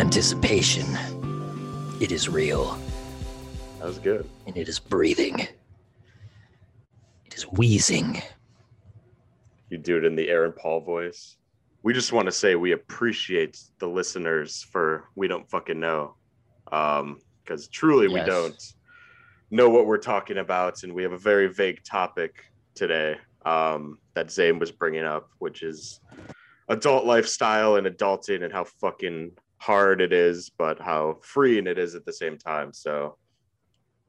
anticipation. It is real. That was good. And it is breathing. It is wheezing. You do it in the Aaron Paul voice. We just want to say we appreciate the listeners for we don't fucking know. Because truly we don't know what we're talking about. And we have a very vague topic today that Zaeem was bringing up, which is adult lifestyle and adulting and how fucking hard it is, but how freeing it is at the same time. So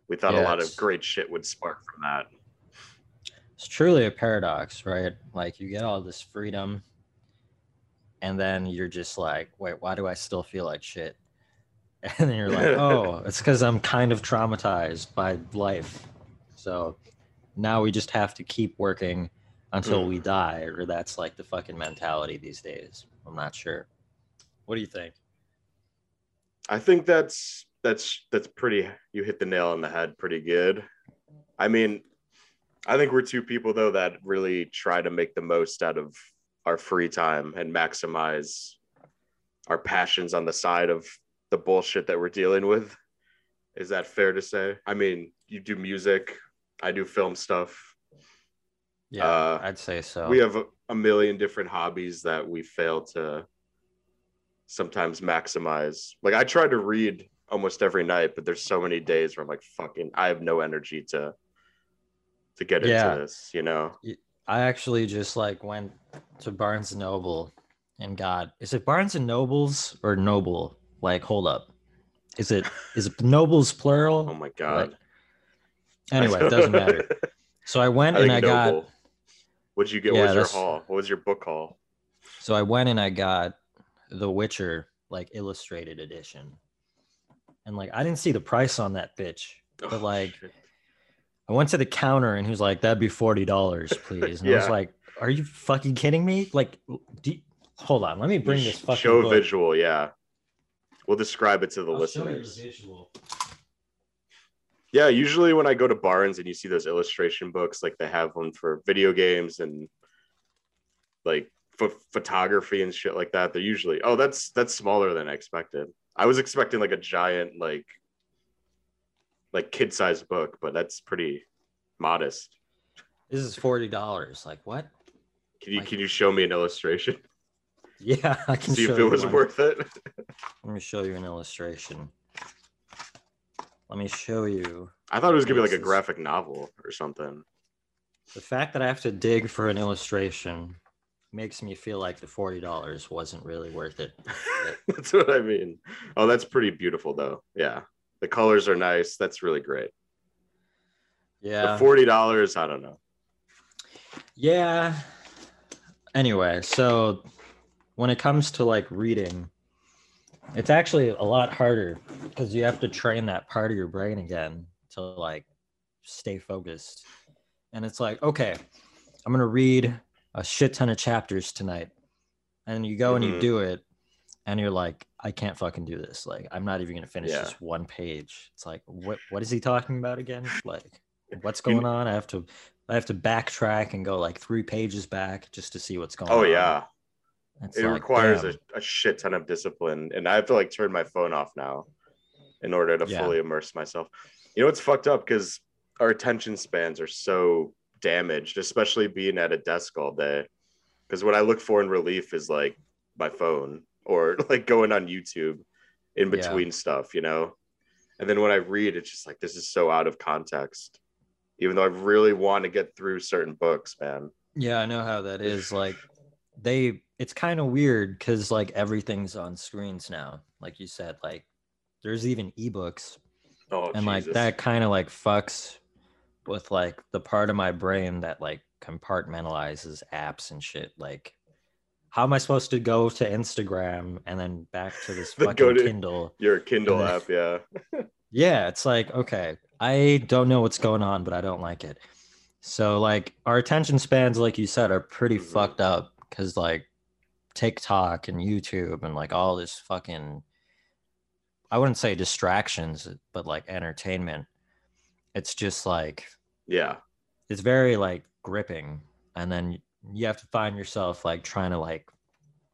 we thought a lot of great shit would spark from that. It's truly a paradox, right? Like you get all this freedom and then you're just like, wait, why do I still feel like shit? And then you're like, oh, it's because I'm kind of traumatized by life. So now we just have to keep working until we die, or that's like the fucking mentality these days. I'm not sure. What do you think? I think that's pretty, you hit the nail on the head pretty good. I mean, I think we're two people though that really try to make the most out of our free time and maximize our passions on the side of the bullshit that we're dealing with. Is that fair to say? I mean, you do music, I do film stuff. Yeah, I'd say so. We have a million different hobbies that we fail to sometimes maximize. Like I try to read almost every night, but there's so many days where I'm like, fucking, I have no energy to get into this, you know? I actually just like went to Barnes and Noble and got, is it Barnes and Nobles or Noble? Like, hold up. Is it Nobles plural? Oh my God. Like, anyway, it doesn't matter. So I went I got. What'd you get? Yeah, what was your haul? What was your book haul? So I went and I got The Witcher, like illustrated edition, and like I didn't see the price on that bitch, but like I went to the counter and he was like, "That'd be $40, please." And I was like, "Are you fucking kidding me?" Like, hold on, let me bring this fucking show book. Visual. Yeah, we'll describe it to the listeners. Show you visual. Yeah, usually when I go to Barnes and you see those illustration books, like they have one for video games and like photography and shit like that. They're usually that's smaller than I expected. I was expecting like a giant like kid-sized book, but that's pretty modest. This is $40. Like what? Can you show me an illustration? Yeah, I can see if it was worth it. Let me show you an illustration. Let me show you. I thought it was gonna be like a graphic novel or something. The fact that I have to dig for an illustration makes me feel like the $40 wasn't really worth it. That's what I mean. Oh, that's pretty beautiful though. Yeah. The colors are nice. That's really great. Yeah. The $40, I don't know. Yeah. Anyway, so when it comes to like reading, it's actually a lot harder because you have to train that part of your brain again to like stay focused. And it's like, okay, I'm going to read a shit ton of chapters tonight, and you go and you do it and you're like, I can't fucking do this. Like, I'm not even gonna finish this one page. It's like, what is he talking about again? Like, what's going on? I have to backtrack and go like 3 pages back just to see what's going on. Oh yeah. It's it like, requires a shit ton of discipline, and I have to like turn my phone off now in order to fully immerse myself. You know, it's fucked up because our attention spans are so damaged, especially being at a desk all day, because what I look for in relief is like my phone or like going on YouTube in between stuff, you know. And then when I read, it's just like, this is so out of context, even though I really want to get through certain books, man. Yeah, I know how that is. Like it's kind of weird because like everything's on screens now, like you said. Like there's even ebooks and Jesus. Like that kind of like fucks with like the part of my brain that like compartmentalizes apps and shit. Like, how am I supposed to go to Instagram and then back to this fucking Kindle? Your Kindle app, yeah. It's like, okay, I don't know what's going on, but I don't like it. So like our attention spans, like you said, are pretty fucked up because like TikTok and YouTube and like all this fucking, I wouldn't say distractions, but like entertainment. It's just like, yeah, it's very like gripping. And then you have to find yourself like trying to like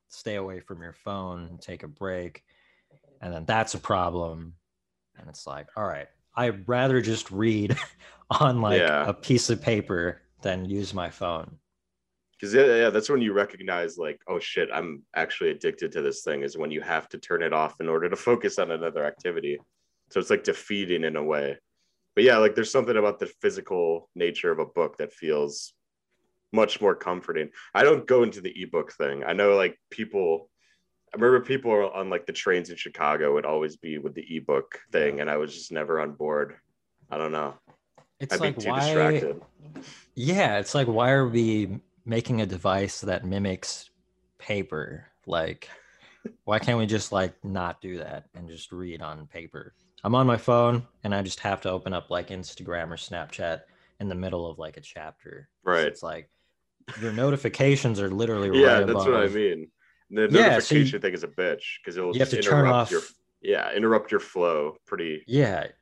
stay away from your phone and take a break. And then that's a problem. And it's like, all right, I'd rather just read on like a piece of paper than use my phone. Because that's when you recognize like, oh shit, I'm actually addicted to this thing, is when you have to turn it off in order to focus on another activity. So it's like defeating in a way. But yeah, like there's something about the physical nature of a book that feels much more comforting. I don't go into the ebook thing. I know like people, I remember people on like the trains in Chicago would always be with the ebook thing, and I was just never on board. I don't know. It's I'd like be too why, distracted. Yeah, it's like why are we making a device that mimics paper? Like, why can't we just like not do that and just read on paper? I'm on my phone and I just have to open up like Instagram or Snapchat in the middle of like a chapter. Right. So it's like your notifications are literally right above. Yeah, that's what I mean. The notification thing is a bitch because it'll just interrupt your flow pretty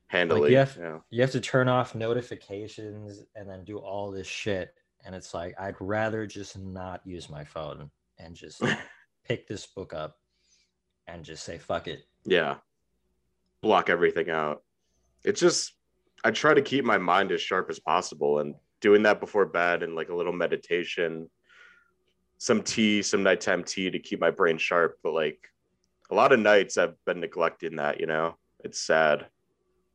handily. Like you have to turn off notifications and then do all this shit. And it's like, I'd rather just not use my phone and just pick this book up and just say, fuck it. Yeah. Block everything out. It's just, I try to keep my mind as sharp as possible, and doing that before bed and like a little meditation, some tea, some nighttime tea to keep my brain sharp. But like a lot of nights I've been neglecting that, you know, it's sad.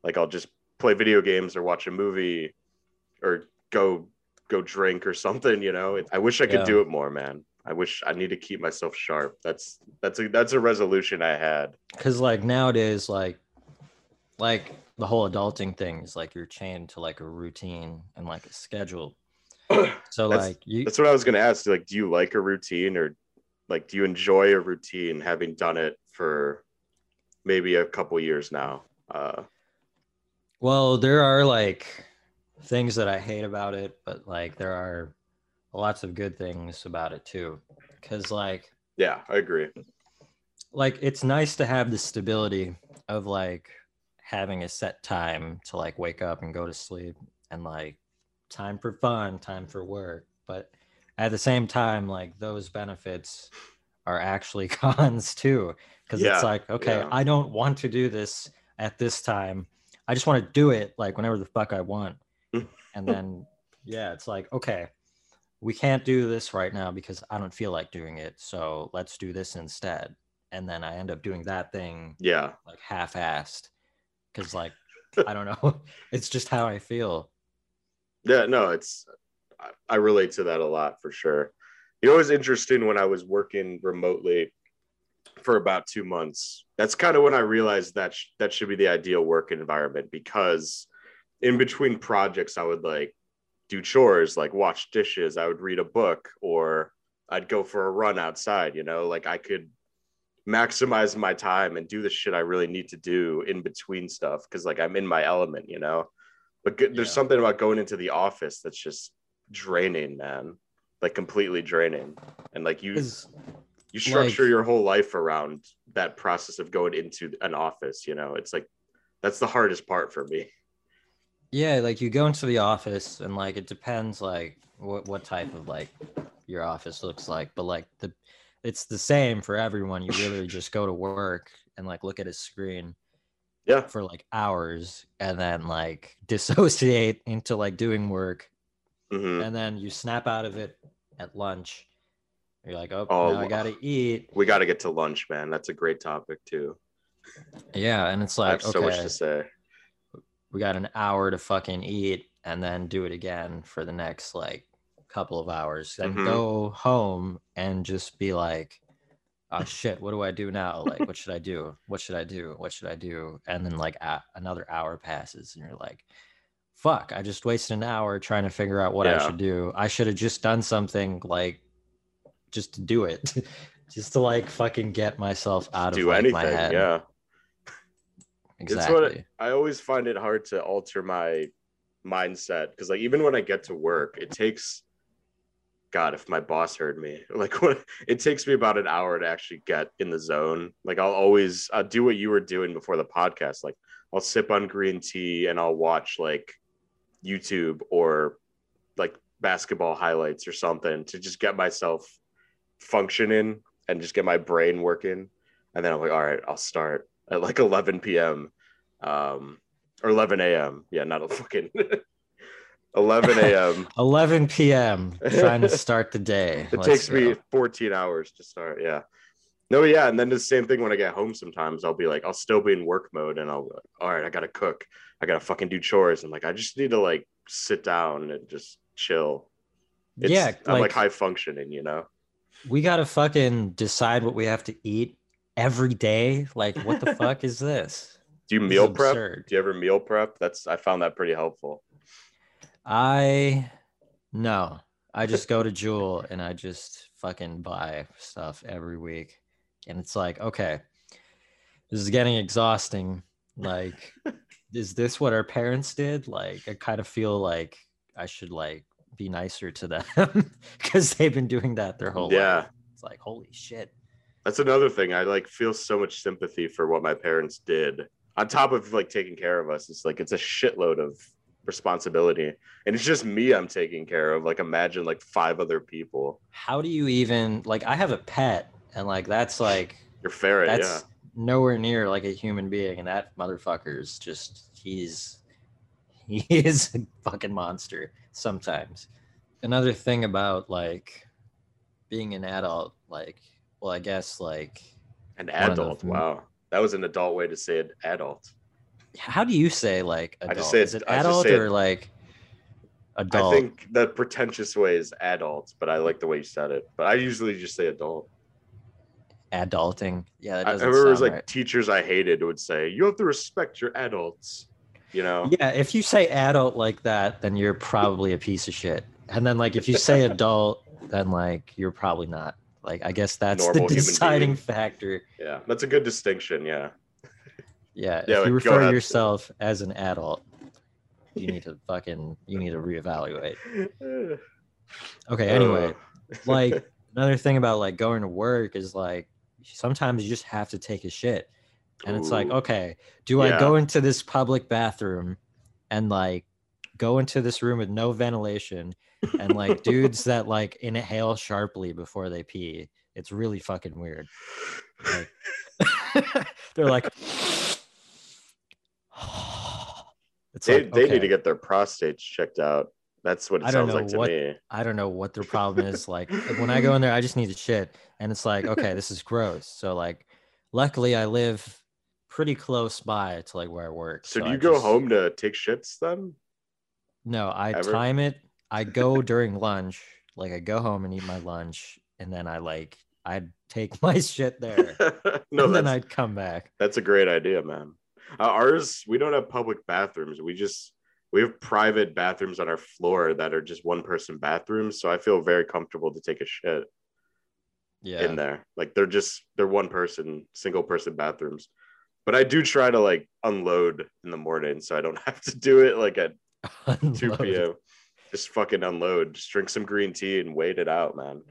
Like I'll just play video games or watch a movie or go drink or something, you know. I wish I could do it more, man. I need to keep myself sharp. That's a resolution I had. Because like nowadays, like the whole adulting thing is like you're chained to like a routine and like a schedule. So that's what I was gonna ask. Like, do you like a routine, or like do you enjoy a routine, having done it for maybe a couple years now? Well, there are like things that I hate about it, but like there are lots of good things about it too, because like I agree, like it's nice to have the stability of like having a set time to like wake up and go to sleep, and like time for fun, time for work. But at the same time, like those benefits are actually cons too, because it's like, okay, I don't want to do this at this time, I just want to do it like whenever the fuck I want. And then, it's like, okay, we can't do this right now because I don't feel like doing it. So let's do this instead. And then I end up doing that thing, like half-assed, because like I don't know, it's just how I feel. Yeah, no, I relate to that a lot for sure. You know, it was interesting when I was working remotely for about 2 months. That's kind of when I realized that that should be the ideal work environment, because in between projects, I would like do chores, like wash dishes. I would read a book, or I'd go for a run outside, you know, like I could maximize my time and do the shit I really need to do in between stuff. Cause like I'm in my element, you know, but there's something about going into the office that's just draining, man, like completely draining. And like you structure your whole life around that process of going into an office, you know, it's like, that's the hardest part for me. Yeah, like you go into the office and like it depends like what type of like your office looks like, but like it's the same for everyone. You really just go to work and like look at a screen for like hours, and then like dissociate into like doing work, and then you snap out of it at lunch. You're like, now I gotta eat. We gotta get to lunch, man. That's a great topic too. Yeah, and it's like I have so much to say. We got an hour to fucking eat, and then do it again for the next like couple of hours. Then go home and just be like, oh shit, what do I do now? Like, what should I do? What should I do? What should I do? And then like another hour passes and you're like, fuck, I just wasted an hour trying to figure out what I should do. I should have just done something like just to do it, just to like fucking get myself out of like, my head. Yeah. Exactly. It's what I always find it hard to alter my mindset, because like even when I get to work, it takes, God, if my boss heard me, like it takes me about an hour to actually get in the zone. Like I'll do what you were doing before the podcast. Like I'll sip on green tea and I'll watch like YouTube or like basketball highlights or something to just get myself functioning and just get my brain working. And then I'm like, all right, I'll start. at like 11 p.m. Or 11 a.m. Yeah, not a fucking 11 a.m. 11 p.m. Trying to start the day. It takes me 14 hours to start. Yeah. No, yeah. And then the same thing when I get home sometimes, I'll be like, I'll still be in work mode and I'll be like, all right, I got to cook. I got to fucking do chores. I'm like, I just need to like sit down and just chill. It's, yeah. I'm like high functioning, you know? We got to fucking decide what we have to eat every day. Like, what the fuck is this? Do you meal prep? Absurd. Do you ever meal prep? I found that pretty helpful. No. I just go to Jewel and I just fucking buy stuff every week. And it's like, okay, this is getting exhausting. Like, is this what our parents did? Like, I kind of feel like I should like be nicer to them because they've been doing that their whole life. It's like, holy shit. That's another thing. I like feel so much sympathy for what my parents did on top of like taking care of us. It's like, it's a shitload of responsibility, and it's just me I'm taking care of. Like, imagine like 5 other people. How do you even like? I have a pet, and like that's like your ferret. That's nowhere near like a human being, and that motherfucker's just he is a fucking monster sometimes. Another thing about like being an adult, like, well, I guess like an adult. Wow, that was an adult way to say an adult. How do you say like adult? I just say, is it adult or like adult? I think the pretentious way is adult, but I like the way you said it. But I usually just say adult. Adulting. Yeah, that doesn't sound right. I remember it was like teachers I hated would say, you have to respect your adults, you know? Yeah, if you say adult like that, then you're probably a piece of shit. And then like if you say adult, then like you're probably not. Like, I guess that's the deciding factor. Yeah, that's a good distinction, yeah. Yeah, if you refer to yourself as an adult, you need to reevaluate. Okay, anyway, like another thing about like going to work is like sometimes you just have to take a shit. And it's like, okay, do I go into this public bathroom and like go into this room with no ventilation and like dudes that like inhale sharply before they pee? It's really fucking weird. Like, they're like... They need to get their prostates checked out. That's what it sounds like to me. I don't know what their problem is. Like, when I go in there, I just need to shit. And it's like, okay, this is gross. So like, luckily I live pretty close by to like where I work. So do you go home to take shits then? No, I time it. I go during lunch. Like, I go home and eat my lunch. And then I'd take my shit there. And then I'd come back. That's a great idea, man. Ours, we don't have public bathrooms. We have private bathrooms on our floor that are just one person bathrooms. So I feel very comfortable to take a shit in there. Like, they're one person, single person bathrooms. But I do try to like unload in the morning, so I don't have to do it like at 2 p.m. Just fucking unload. Just drink some green tea and wait it out, man.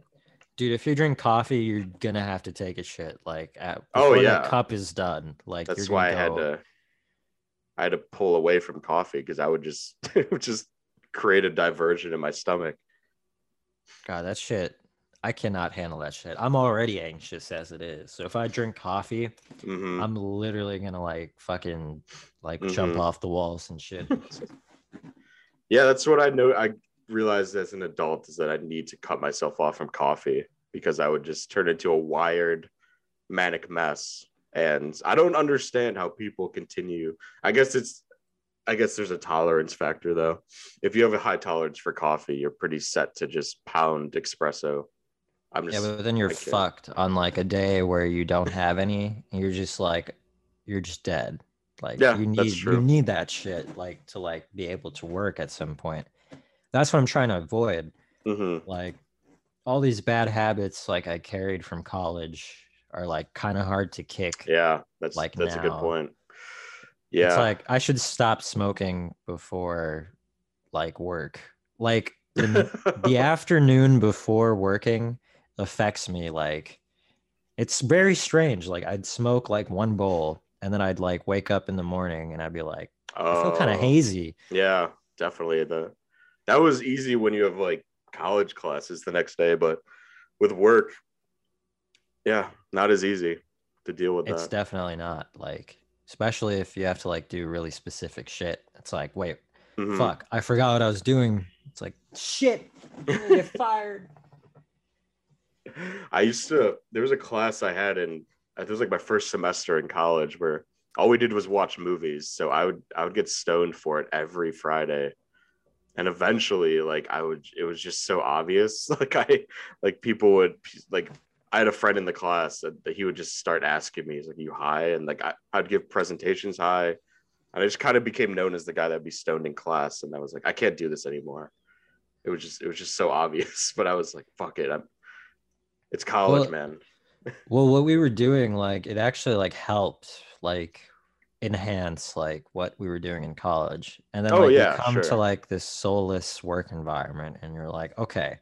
Dude, if you drink coffee, you're gonna have to take a shit. Like, the cup is done. Like, that's why I had to pull away from coffee because I would just just create a diversion in my stomach. God, that shit, I cannot handle that shit. I'm already anxious as it is. So if I drink coffee, I'm literally gonna like fucking like jump off the walls and shit. Yeah, that's what I know. I realized as an adult is that I need to cut myself off from coffee because I would just turn into a wired manic mess. And I don't understand how people continue. I guess there's a tolerance factor though. If you have a high tolerance for coffee, you're pretty set to just pound espresso. But then you're fucked on like a day where you don't have any, and you're just dead. Like, you need that shit like to like be able to work at some point. That's what I'm trying to avoid. Like, all these bad habits like I carried from college are like kind of hard to kick. Yeah, that's now. A good point. Yeah, it's like I should stop smoking before like work. Like the afternoon before working affects me. Like, it's very strange. Like, I'd smoke like one bowl and then I'd like wake up in the morning and I'd be like, I feel kind of hazy. Yeah, definitely. That was easy when you have like college classes the next day, but with work, yeah, not as easy. to deal with that. It's definitely not, like, especially if you have to like do really specific shit. It's like, wait, fuck, I forgot what I was doing. It's like, shit, you're fired. I used to, there was a class I had in, it was like my first semester in college where all we did was watch movies. So I would get stoned for it every Friday. And eventually, like, it was just so obvious. Like, people would, like, I had a friend in the class that he would just start asking me, he's like, you high? And like, I'd give presentations high. And I just kind of became known as the guy that'd be stoned in class. And I was like, I can't do this anymore. It was just so obvious, but I was like, fuck it. It's college, man. Well, what we were doing, like, it actually like helped, like, enhance like what we were doing in college. And then you come to like this soulless work environment and you're like, okay,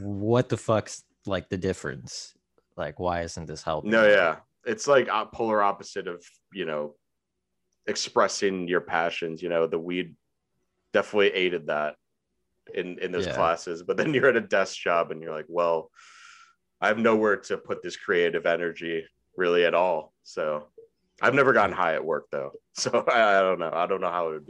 what the fuck's like the difference? Like, why isn't this helping? No, yeah. It's like a polar opposite of, you know, expressing your passions, you know. The weed definitely aided that in those classes, but then you're at a desk job and you're like, well, I have nowhere to put this creative energy really at all. So I've never gotten high at work though. So I don't know. I don't know how it would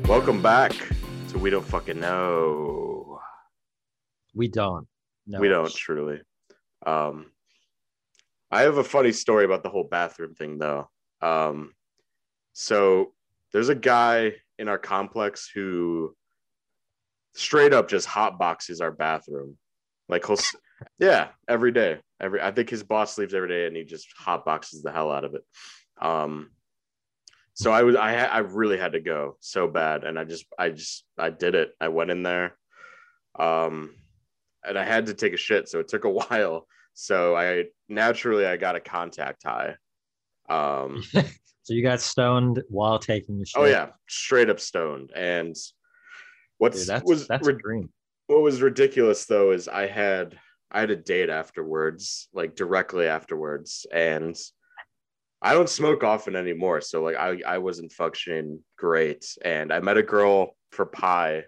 be. Welcome back to We Don't Fucking Know. We don't. No. We don't, truly. I have a funny story about the whole bathroom thing though. So there's a guy in our complex who straight up just hot boxes our bathroom. Like, he'll, every day. I think his boss leaves every day and he just hot boxes the hell out of it. So I really had to go so bad. And I did it. I went in there and I had to take a shit. So it took a while. So I got a contact high. So you got stoned while taking the shit? Oh yeah, straight up stoned. And what was ridiculous though is I had a date afterwards, like directly afterwards, and I don't smoke often anymore. So like I wasn't functioning great, and I met a girl for pie.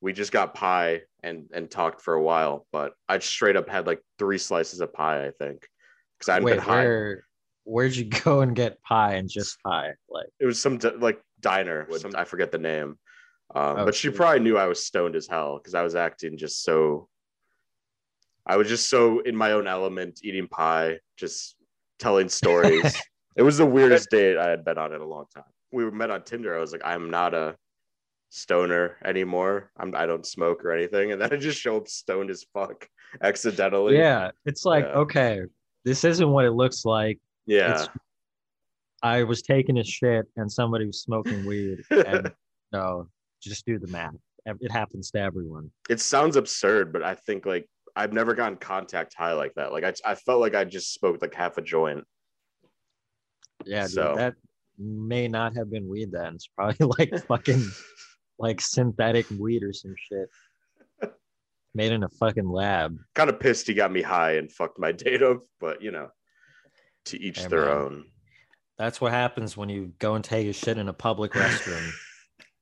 We just got pie and talked for a while, but I straight up had like 3 slices of pie, I think, because I'd been high. Where'd you go and get pie and just pie? Like, it was some diner. I forget the name, but she probably knew I was stoned as hell because I was acting just so. I was just so in my own element, eating pie, just telling stories. It was the weirdest date I had been on in a long time. We were met on Tinder. I was like, I'm not a stoner anymore. I don't smoke or anything, and then I just show up stoned as fuck accidentally. Yeah, it's like okay, this isn't what it looks like. Yeah, I was taking a shit and somebody was smoking weed. And no, just do the math. It happens to everyone. It sounds absurd, but I think like I've never gotten contact high like that. Like I felt like I just smoked like half a joint. Yeah, so dude, that may not have been weed then. It's probably like fucking like synthetic weed or some shit made in a fucking lab. Kind of pissed he got me high and fucked my date up, but you know. To each their own. That's what happens when you go and take a shit in a public restroom.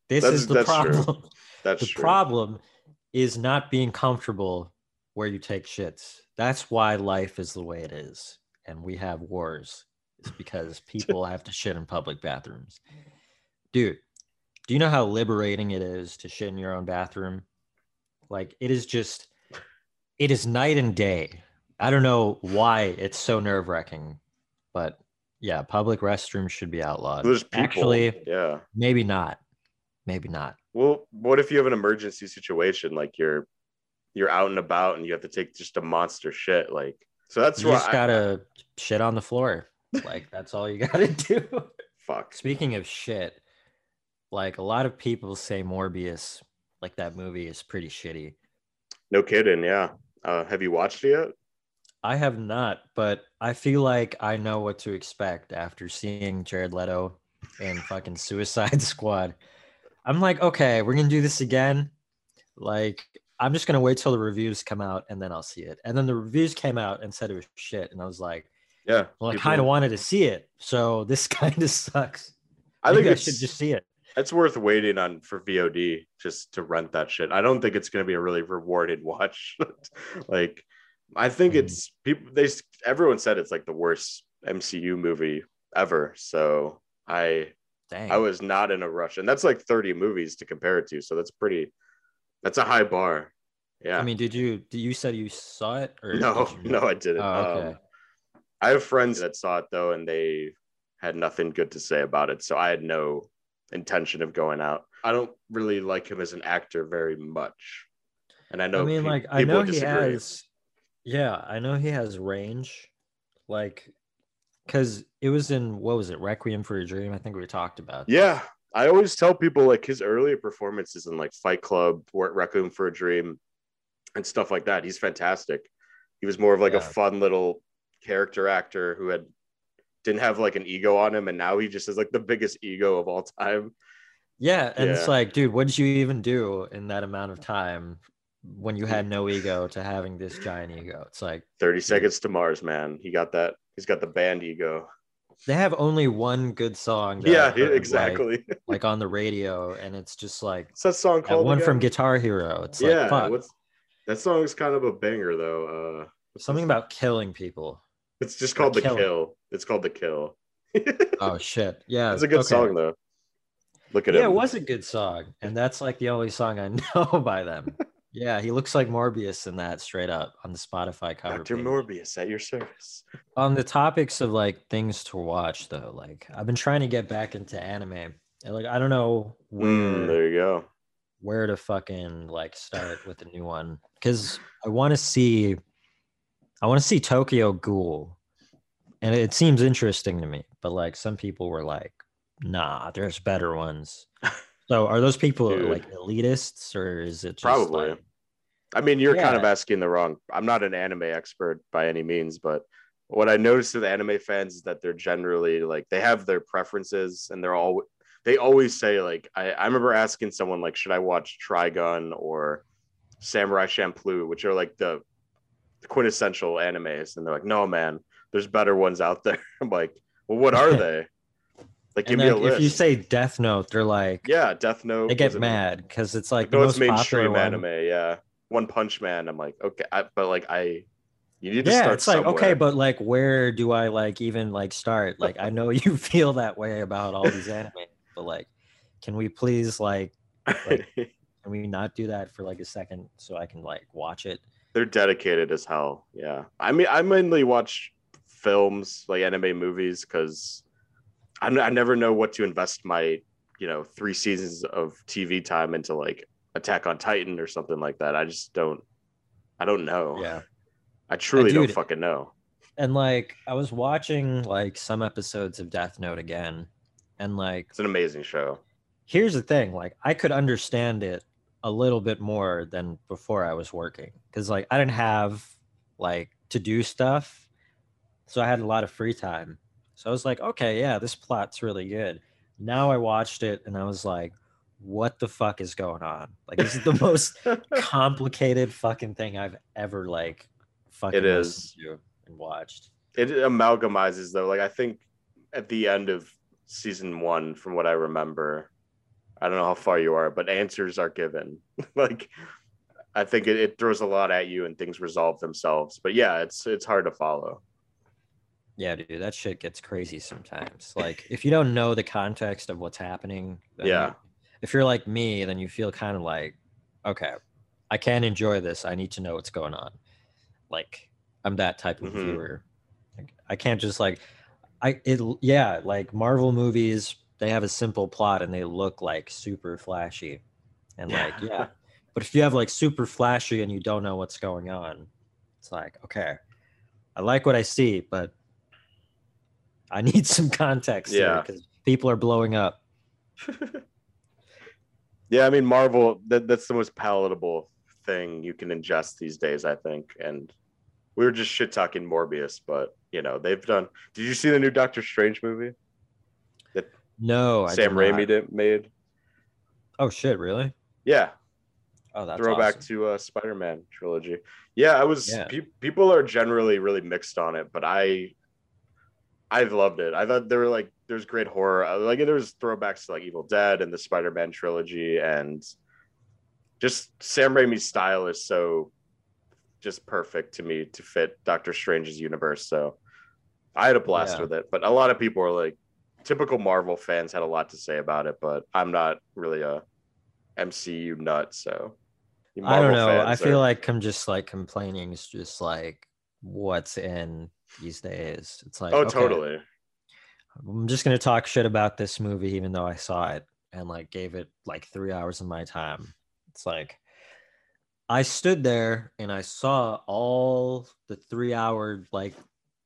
That's problem. True. The problem is not being comfortable where you take shits. That's why life is the way it is, and we have wars. It's because people have to shit in public bathrooms. Dude, do you know how liberating it is to shit in your own bathroom? Like, it is night and day. I don't know why it's so nerve-wracking. But yeah, public restrooms should be outlawed. People, actually, yeah, maybe not. Well, what if you have an emergency situation, like you're out and about and you have to take just a monster shit? Like, so that's you just gotta shit on the floor. Like, that's all you gotta do. Fuck. Speaking of shit, like a lot of people say Morbius, like that movie is pretty shitty. No kidding. Yeah. Have you watched it yet? I have not, but I feel like I know what to expect after seeing Jared Leto in fucking Suicide Squad. I'm like, okay, we're going to do this again. Like, I'm just going to wait till the reviews come out and then I'll see it. And then the reviews came out and said it was shit. And I was like, yeah, well, I kind of wanted to see it. So this kind of sucks. I think I should just see it. It's worth waiting on for VOD just to rent that shit. I don't think it's going to be a really rewarded watch. Like, I think it's people. Everyone said it's like the worst MCU movie ever. So I was not in a rush, and that's like 30 movies to compare it to. So that's a high bar. Yeah. I mean, did you said you saw it? Or no, I didn't. Oh, okay. I have friends that saw it though, and they had nothing good to say about it. So I had no intention of going out. I don't really like him as an actor very much, and I know disagree. I know he has range, like, because it was in, what was it, Requiem for a Dream? I think we talked about that. Yeah, I always tell people like his earlier performances in like Fight Club or Requiem for a Dream and stuff like that, he's fantastic. He was more of like a fun little character actor who didn't have like an ego on him, and now he just has like the biggest ego of all time. Yeah, and it's like, dude, what did you even do in that amount of time when you had no ego to having this giant ego? It's like 30 Seconds to Mars, man. He got that. He's got the band ego. They have only one good song. Yeah, exactly. Like on the radio, and it's just like it's that song called that one again? From Guitar Hero. It's like, fuck. That song is kind of a banger though. Something about killing people. It's just called The Kill. It's called The Kill. Oh, shit. Yeah. It's a good song, though. Look at it. Yeah, it was a good song. And that's like the only song I know by them. Yeah, he looks like Morbius in that, straight up, on the Spotify cover. Dr. Morbius at your service. On the topics of like things to watch, though, like I've been trying to get back into anime. And like, I don't know where, there you go, where to fucking like start with a new one. Because I want to see Tokyo Ghoul, and it seems interesting to me, but like some people were like, nah, there's better ones. So are those people like elitists, or is it just probably like... I mean, you're kind of asking the wrong, I'm not an anime expert by any means, but what I noticed with anime fans is that they're generally like, they have their preferences, and they always say like, I remember asking someone like, should I watch Trigun or Samurai Champloo, which are like the quintessential animes, and they're like, no man, there's better ones out there. I'm like, well, what are they? Like, give me a list. If you say Death Note, they're like, yeah, Death Note, they get mad because it's like the most mainstream anime. Yeah, One Punch Man. I'm like, okay, you need to start. Yeah, it's like, okay, but like, where do I like even like start? Like, I know you feel that way about all these anime, but like, can we please like can we not do that for like a second so I can like watch it? They're dedicated as hell. Yeah. I mean, I mainly watch films, like anime movies, because I never know what to invest my, 3 seasons of TV time into, like Attack on Titan or something like that. I just don't know. Yeah. I truly don't fucking know. And like, I was watching like some episodes of Death Note again, and like, it's an amazing show. Here's the thing. Like, I could understand it a little bit more than before I was working, because like I didn't have like to do stuff, so I had a lot of free time, so I was like, okay, yeah, this plot's really good. Now I watched it and I was like, what the fuck is going on? Like, this is the most complicated fucking thing I've ever like fucking listened to and watched. It amalgamizes though, like I think at the end of season 1, from what I remember, I don't know how far you are, but answers are given. Like, I think it throws a lot at you, and things resolve themselves. But yeah, it's hard to follow. Yeah, dude, that shit gets crazy sometimes. Like, if you don't know the context of what's happening, then if you're like me, then you feel kind of like, okay, I can't enjoy this. I need to know what's going on. Like, I'm that type of viewer. Like, I can't just like, like Marvel movies. They have a simple plot and they look like super flashy and like, but if you have like super flashy and you don't know what's going on, it's like, okay, I like what I see, but I need some context here because people are blowing up. Yeah. I mean, Marvel, that's the most palatable thing you can ingest these days, I think. And we were just shit talking Morbius, but they've done, did you see the new Doctor Strange movie? No, Sam Raimi made. Oh shit! Really? Yeah. Oh, that's throwback to Spider-Man trilogy. Yeah, people are generally really mixed on it, but I I loved it. I thought there were like, there's great horror. Like there was throwbacks to like Evil Dead and the Spider-Man trilogy, and just Sam Raimi's style is so just perfect to me to fit Doctor Strange's universe. So I had a blast with it, but a lot of people are like, typical Marvel fans had a lot to say about it, but I'm not really a MCU nut. So Marvel, I don't know. I feel like I'm just like complaining is just like what's in these days. It's like, oh, okay, totally. I'm just going to talk shit about this movie, even though I saw it and like gave it like 3 hours of my time. It's like, I stood there and I saw all the 3 hour like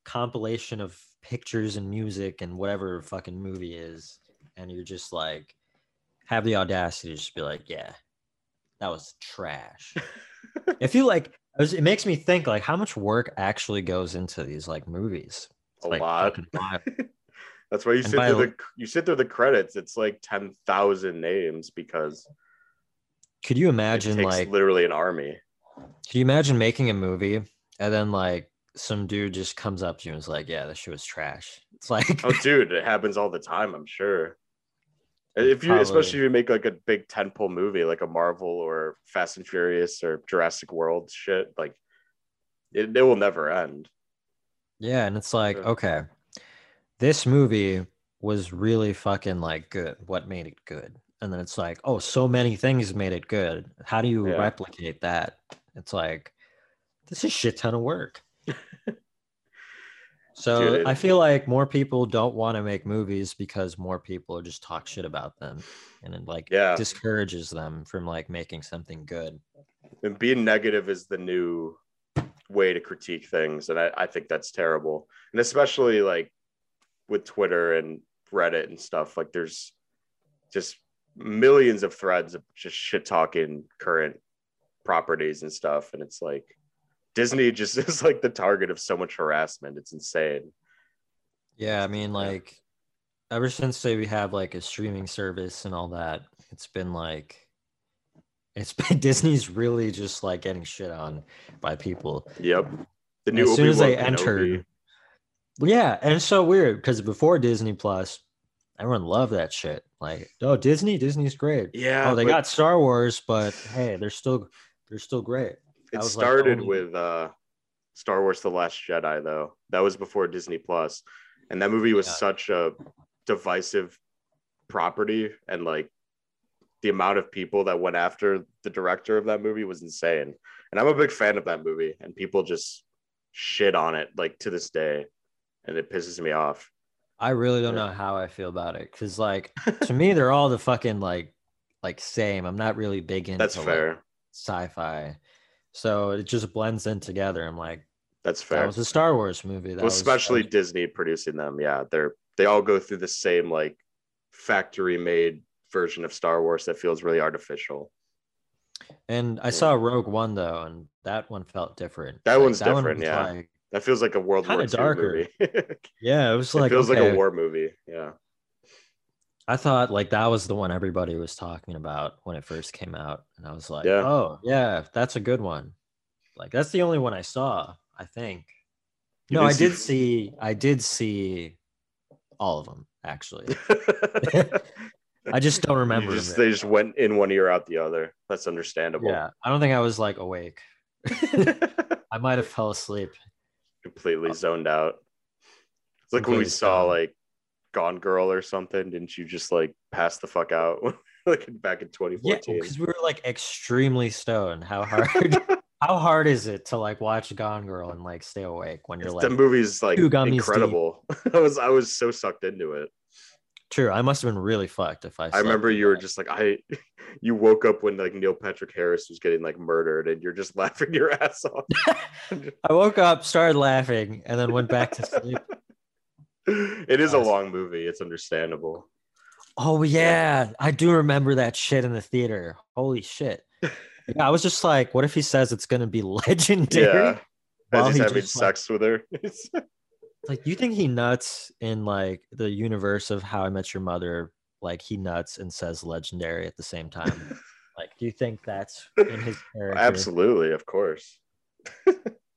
compilation of pictures and music and whatever fucking movie is, and you're just like, have the audacity to just be like, yeah, that was trash. I feel like it makes me think like how much work actually goes into these like movies. It's a lot. That's why you sit through the credits. It's like 10,000 names because. Could you imagine it takes like literally an army? Could you imagine making a movie and then like some dude just comes up to you and is like, yeah, that shit was trash? It's like, oh dude, it happens all the time, I'm sure. If you, especially if you make like a big tentpole movie like a Marvel or Fast and Furious or Jurassic World shit, like it will never end. Yeah, and it's like, okay, this movie was really fucking like good. What made it good? And then it's like, oh, so many things made it good. How do you replicate that? It's like, this is a shit ton of work. So dude, I feel like more people don't want to make movies because more people just talk shit about them. And it like discourages them from like making something good. And being negative is the new way to critique things. And I think that's terrible. And especially like with Twitter and Reddit and stuff, like there's just millions of threads of just shit talking current properties and stuff. And it's like, Disney just is like the target of so much harassment. It's insane. Yeah, I mean, like ever since we have like a streaming service and all that, it's been Disney's really just like getting shit on by people. Yep. The new, as soon as they entered. Yeah, and it's so weird because before Disney Plus, everyone loved that shit. Like, oh, Disney's great. Yeah. Oh, they got Star Wars, but hey, they're still great. It started like with Star Wars: The Last Jedi, though. That was before Disney Plus, and that movie was such a divisive property, and like the amount of people that went after the director of that movie was insane. And I'm a big fan of that movie, and people just shit on it like to this day, and it pisses me off. I really don't know how I feel about it because, like, to me, they're all the fucking like same. I'm not really big into like, sci-fi. So it just blends in together. I'm like, that's fair. That was a Star Wars movie. That especially Disney producing them. Yeah, they all go through the same like factory-made version of Star Wars that feels really artificial. And I saw Rogue One though, and that one felt different. That one's different. Like, that feels like a World War II darker movie. Yeah, it was like, it feels like a war movie. Yeah. I thought like that was the one everybody was talking about when it first came out. And I was like, oh yeah, that's a good one. Like that's the only one I saw, I think. No, I did see all of them actually. I just don't remember. They just went in one ear out the other. That's understandable. Yeah. I don't think I was like awake. I might have fell asleep. Completely zoned out. It's like when we saw like Gone Girl or something, didn't you just like pass the fuck out like back in 2014? Yeah, because we were like extremely stoned. How hard is it to like watch Gone Girl and like stay awake when you're like, the movie's like incredible. I was so sucked into it. True, I must have been really fucked if I remember you were just like, you woke up when like Neil Patrick Harris was getting like murdered and you're just laughing your ass off. I woke up, started laughing, and then went back to sleep. It is a long movie. It's understandable. Oh yeah, I do remember that shit in the theater. Holy shit! Yeah, I was just like, what if he says it's gonna be legendary? Yeah, he's having sex with her. Like, you think he nuts in like the universe of How I Met Your Mother? Like he nuts and says legendary at the same time. Like, do you think that's in his character? Absolutely, of course.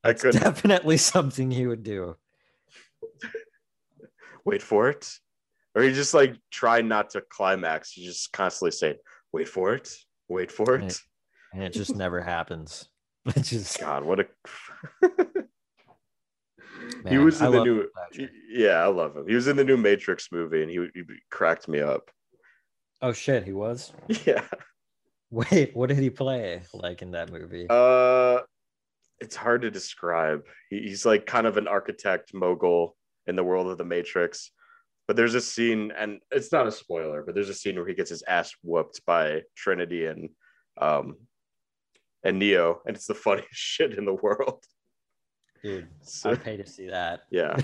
That's definitely something he would do. wait for it. Or you just like try not to climax. You just constantly say, wait for it, wait for it. And it just never happens. It's just God, what a man, he was in the new him. Yeah, I love him. He was in the new Matrix movie and he cracked me up. Oh shit, he was? Yeah. Wait, what did he play like in that movie? It's hard to describe. He's like kind of an architect mogul in the world of the Matrix. But there's a scene, and it's not a spoiler, but there's a scene where he gets his ass whooped by Trinity and Neo, and it's the funniest shit in the world. Dude, so, I'd pay to see that. Yeah.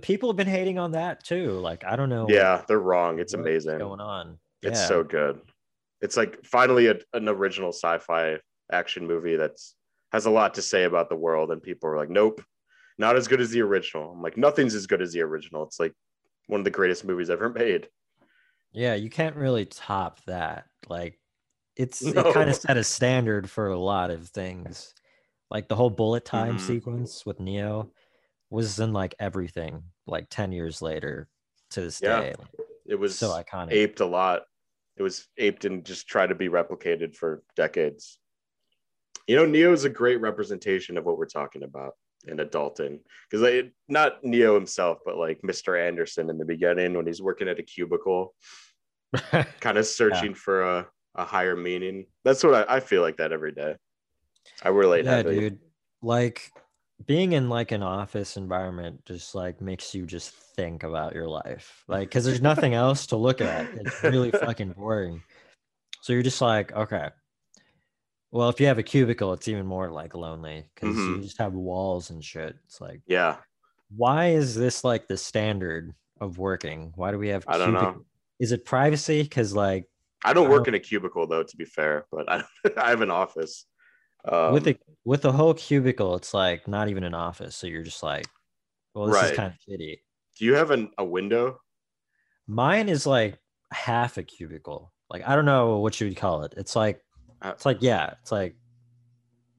People have been hating on that too. Like, I don't know. Yeah, they're wrong. It's amazing. What's going on? Yeah. It's so good. It's like finally an original sci-fi action movie that's has a lot to say about the world, and people are like, nope. Not as good as the original. I'm like, nothing's as good as the original. It's like one of the greatest movies ever made. Yeah, you can't really top that. Like, it kind of set a standard for a lot of things. Like the whole bullet time sequence with Neo was in like everything. Like 10 years later to this day, like, it was so iconic. Aped a lot. It was aped and just tried to be replicated for decades. You know, Neo is a great representation of what we're talking about. And adulting, because like, not Neo himself, but like Mr. Anderson in the beginning when he's working at a cubicle, kind of searching for a higher meaning. That's what I feel like that every day. I relate. Yeah, dude. Like being in like an office environment just like makes you just think about your life, like because there's nothing else to look at. It's really fucking boring. So you're just like, okay. Well, if you have a cubicle, it's even more like lonely because you just have walls and shit. It's like, yeah, why is this like the standard of working? Why do we have? I don't know. Is it privacy? Because like, I don't work in a cubicle though. To be fair, but I have an office. With the whole cubicle, it's like not even an office. So you're just like, well, this is kind of shitty. Do you have a window? Mine is like half a cubicle. Like I don't know what you would call it. It's like it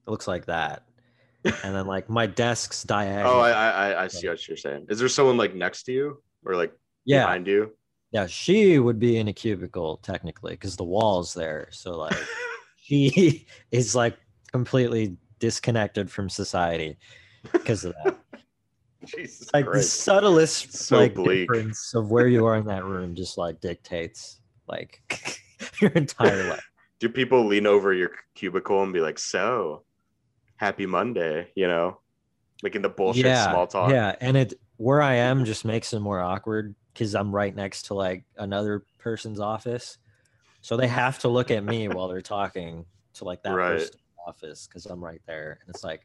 looks like that, and then like my desk's diagonal. Oh, I see what you're saying. Is there someone like next to you or like behind you? Yeah, she would be in a cubicle technically because the wall's there. So like she is like completely disconnected from society because of that. Jesus like Christ. The subtlest difference of where you are in that room just like dictates like your entire life. Do people lean over your cubicle and be like, so happy Monday, you know, like in the bullshit small talk? Yeah. And it where I am just makes it more awkward because I'm right next to like another person's office. So they have to look at me while they're talking to like that person's office because I'm right there. And it's like,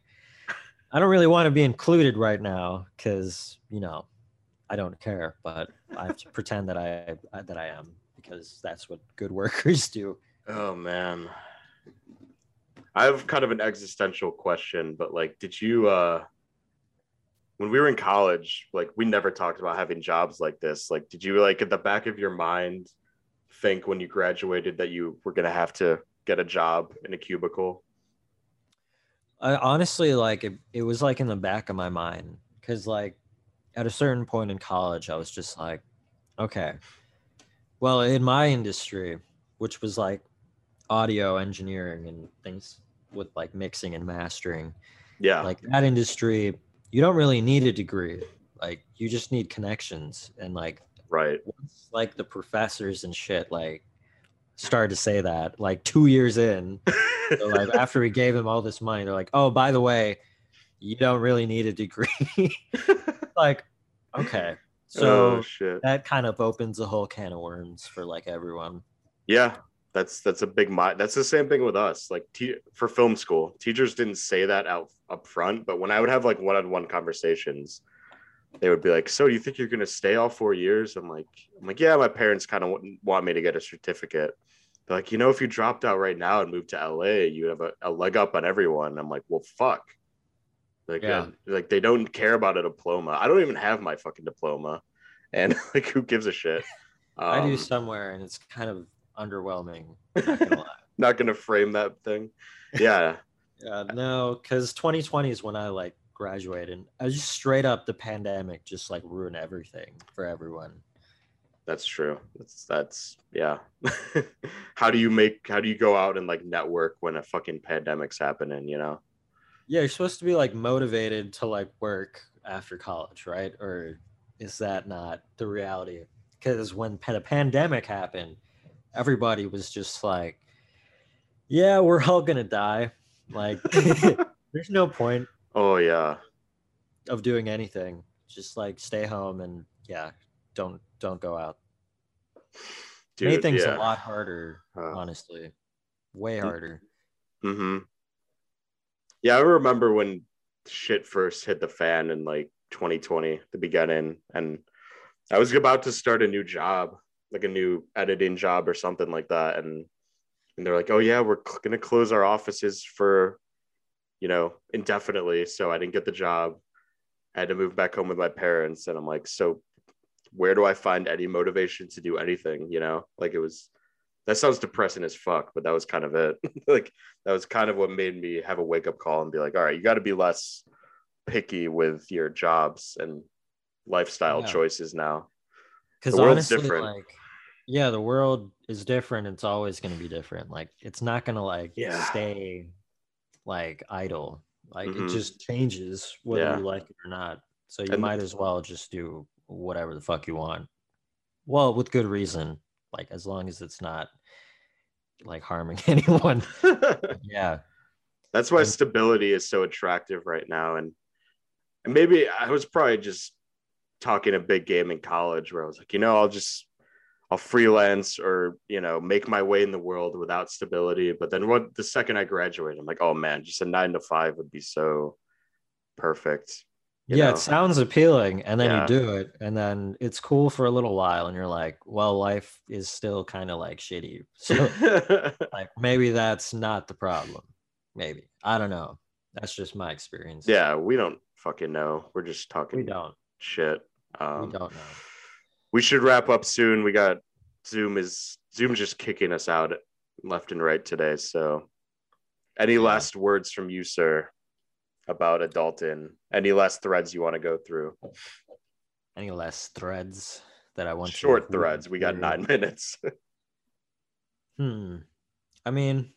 I don't really want to be included right now because, you know, I don't care, but I have to pretend that I am because that's what good workers do. Oh man, I have kind of an existential question, but like, did you, when we were in college, like we never talked about having jobs like this. Like, did you like at the back of your mind think when you graduated that you were going to have to get a job in a cubicle? I honestly, like it was like in the back of my mind. Cause like at a certain point in college, I was just like, okay, well in my industry, which was like audio engineering and things with like mixing and mastering. Yeah. Like that industry, you don't really need a degree. Like you just need connections and like, once like the professors and shit, like started to say that like 2 years in, so like after we gave him all this money, they're like, oh, by the way, you don't really need a degree. Like, okay. So that kind of opens a whole can of worms for like everyone. Yeah. That's a big mind. That's the same thing with us. Like for film school, teachers didn't say that out up front, but when I would have like one-on-one conversations, they would be like, "So, do you think you're gonna stay all 4 years?" I'm like, "Yeah, my parents kind of want me to get a certificate." They're like, "You know, if you dropped out right now and moved to LA, you have a leg up on everyone." I'm like, "Well, fuck." Like, like they don't care about a diploma. I don't even have my fucking diploma, and like, who gives a shit? I do somewhere, and it's kind of underwhelming. Not gonna frame that thing. Yeah. Yeah, no, because 2020 is when I like graduate, and I was just straight up the pandemic just like ruined everything for everyone. That's true. That's yeah. How do you go out and like network when a fucking pandemic's happening, you know? Yeah, you're supposed to be like motivated to like work after college, right? Or is that not the reality? Because when the pandemic happened, everybody was just like, yeah, we're all gonna die. Like there's no point. Oh yeah. Of doing anything. Just like stay home and yeah, don't go out. Dude, made things a lot harder, honestly. Way harder. Mm-hmm. Yeah, I remember when shit first hit the fan in like 2020, the beginning, and I was about to start a new job, like a new editing job or something like that, and they're like, oh yeah, we're gonna close our offices for, you know, indefinitely. So I didn't get the job. I had to move back home with my parents, and I'm like, so where do I find any motivation to do anything, you know? Like it was, that sounds depressing as fuck, but that was kind of it. Like that was kind of what made me have a wake up call and be like, all right, you got to be less picky with your jobs and lifestyle choices now. Because the world's different. Like, yeah, the world is different. It's always going to be different. Like it's not going to like stay like idle. Like it just changes whether you like it or not. So you might as well just do whatever the fuck you want. Well, with good reason. Like as long as it's not like harming anyone. Yeah. That's why stability is so attractive right now. And maybe I was probably just talking a big game in college where I was like, you know, I'll freelance or, you know, make my way in the world without stability. But then the second I graduate, I'm like, oh man, just a 9-to-5 would be so perfect. You know? It sounds appealing. And then you do it. And then it's cool for a little while. And you're like, well, life is still kind of like shitty. So like, maybe that's not the problem. Maybe. I don't know. That's just my experience. Yeah. We don't fucking know. We're just talking. We don't. Shit. We don't know. We should wrap up soon. We got Zoom's just kicking us out left and right today. So any last words from you, sir, about adulting? Any last threads you want to go through? Any last threads that I want short threads. We got 9 minutes. I mean,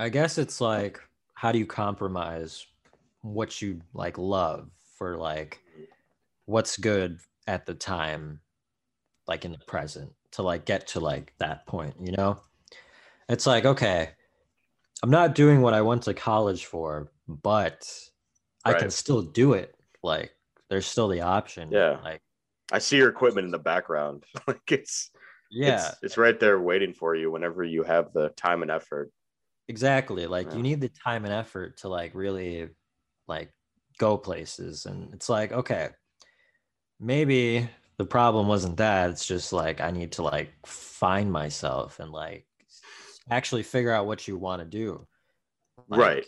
I guess it's like, how do you compromise what you like love for like what's good at the time, like in the present, to like get to like that point, you know? It's like, okay, I'm not doing what I went to college for, but I can still do it. Like there's still the option. Yeah. Like I see your equipment in the background. Like it's right there waiting for you whenever you have the time and effort. Exactly. Like you need the time and effort to like really like go places. And it's like, okay, maybe the problem wasn't that. It's just like I need to like find myself and like actually figure out what you want to do. Like, right.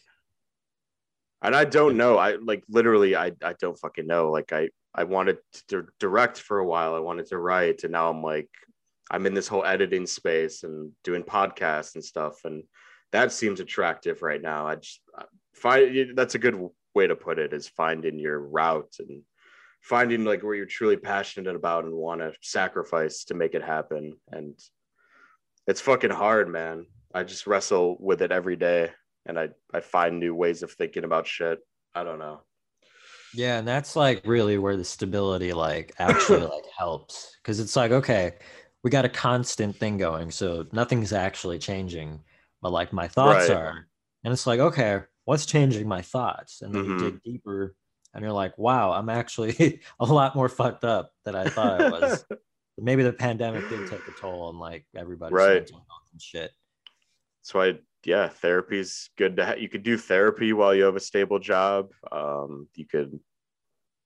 And I don't know. I like literally I don't fucking know. Like I wanted to direct for a while. I wanted to write, and now I'm like I'm in this whole editing space and doing podcasts and stuff, and that seems attractive right now. I just find that's a good way to put it, is finding your route and finding like where you're truly passionate about and want to sacrifice to make it happen. And it's fucking hard, man. I just wrestle with it every day, and I find new ways of thinking about shit. I don't know. Yeah. And that's like really where the stability like actually like helps. Cause it's like, okay, we got a constant thing going. So nothing's actually changing, but like my thoughts are, and it's like, okay, what's changing my thoughts? And then you dig deeper, and you're like, wow, I'm actually a lot more fucked up than I thought I was. Maybe the pandemic did take a toll on like everybody's mental health and shit. That's why, yeah, therapy's good to have. You could do therapy while you have a stable job. You could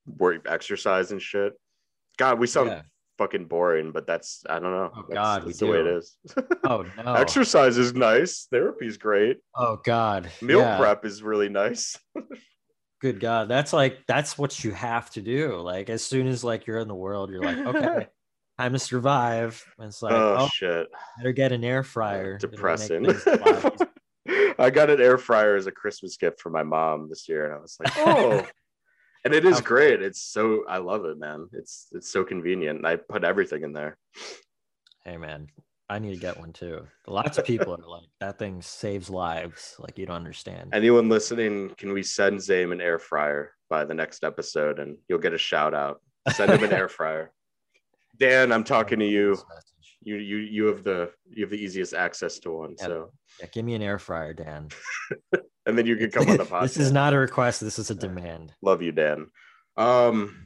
work, exercise and shit. God, we sound fucking boring, but that's, I don't know. Oh, God, that's the way it is. Oh, no. Exercise is nice. Therapy's great. Oh, God. Meal prep is really nice. Good God. That's what you have to do. Like, as soon as like you're in the world, you're like, okay, time to survive. And it's like, oh shit, better get an air fryer. Depressing. I got an air fryer as a Christmas gift for my mom this year, and I was like, oh. And it is great. It's so, I love it, man. It's so convenient. I put everything in there. Hey, man, I need to get one too. Lots of people are like, that thing saves lives. Like, you don't understand. Anyone listening, can we send Zaeem an air fryer by the next episode, and you'll get a shout out. Send him an air fryer. Dan, I'm talking to you. You have the easiest access to one. Yeah, so yeah, give me an air fryer, Dan. And then you can come on the podcast. This is not a request. This is a demand. Love you, Dan. One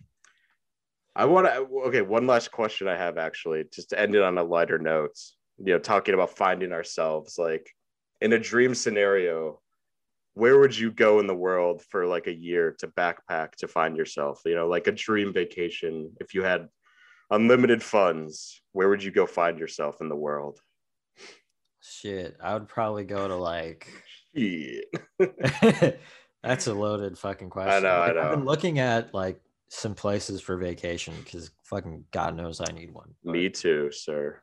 last question I have, actually, just to end it on a lighter note, you know, talking about finding ourselves, like in a dream scenario, where would you go in the world for like a year to backpack, to find yourself, you know, like a dream vacation? If you had unlimited funds, where would you go find yourself in the world? Shit, I would probably go to like... Shit. That's a loaded fucking question. I know. I've been looking at like some places for vacation because fucking God knows I need one. But me too, sir.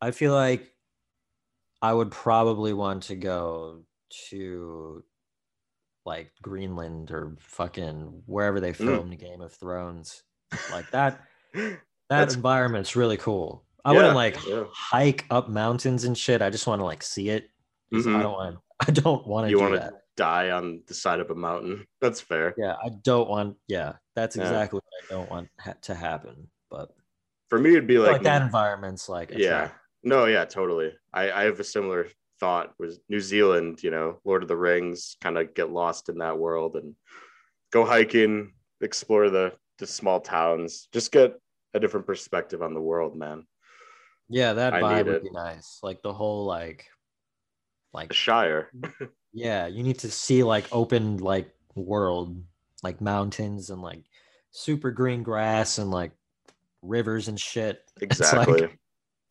I feel like I would probably want to go to like Greenland or fucking wherever they filmed Game of Thrones. Like that environment's really cool. I wouldn't hike up mountains and shit. I just want to like see it. Mm-hmm. I don't want to. You want to die on the side of a mountain? That's fair. Yeah, I don't want. Yeah, that's exactly what I don't want to happen. But for me, it'd be like that environment's like. Yeah. No. Yeah. Totally. I have a similar thought. Was New Zealand? You know, Lord of the Rings. Kind of get lost in that world and go hiking, explore the small towns. Just get a different perspective on the world, man. Yeah, that vibe would be nice. Like the whole like Shire. Yeah, you need to see like open like world, like mountains and like super green grass and like rivers and shit. Exactly. Like,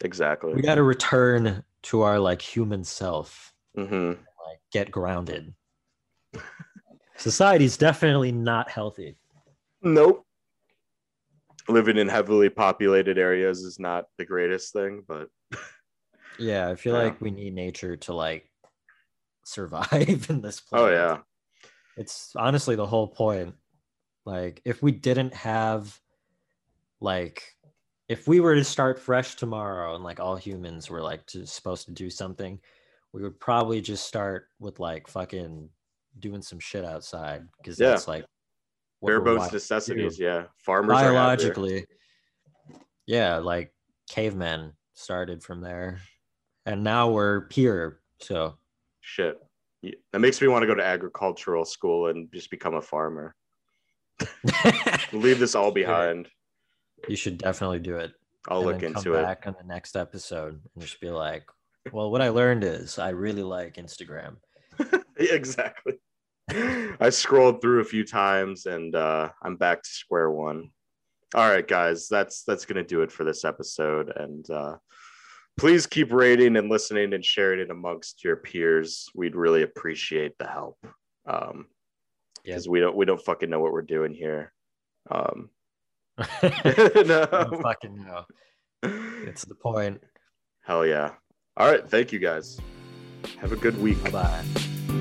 exactly. We got to return to our like human self. Mm-hmm. And, like, get grounded. Society's definitely not healthy. Nope. Living in heavily populated areas is not the greatest thing, but yeah, I feel like we need nature to like survive in this place. Oh yeah, it's honestly the whole point. Like if we didn't have like, if we were to start fresh tomorrow and like all humans were like supposed to do something, we would probably just start with like fucking doing some shit outside because that's like bare bones necessities. Yeah, farmers biologically. Yeah, like cavemen started from there. And now we're here, so shit. That makes me want to go to agricultural school and just become a farmer. Leave this all behind. You should definitely do it. I'll look into it. Back on the next episode and just be like, well, what I learned is I really like Instagram. Exactly. I scrolled through a few times and I'm back to square one. All right, guys, that's gonna do it for this episode. And please keep rating and listening and sharing it amongst your peers. We'd really appreciate the help. Because we don't fucking know what we're doing here. No. I don't fucking know. It's the point. Hell yeah. All right, thank you guys. Have a good week. Bye.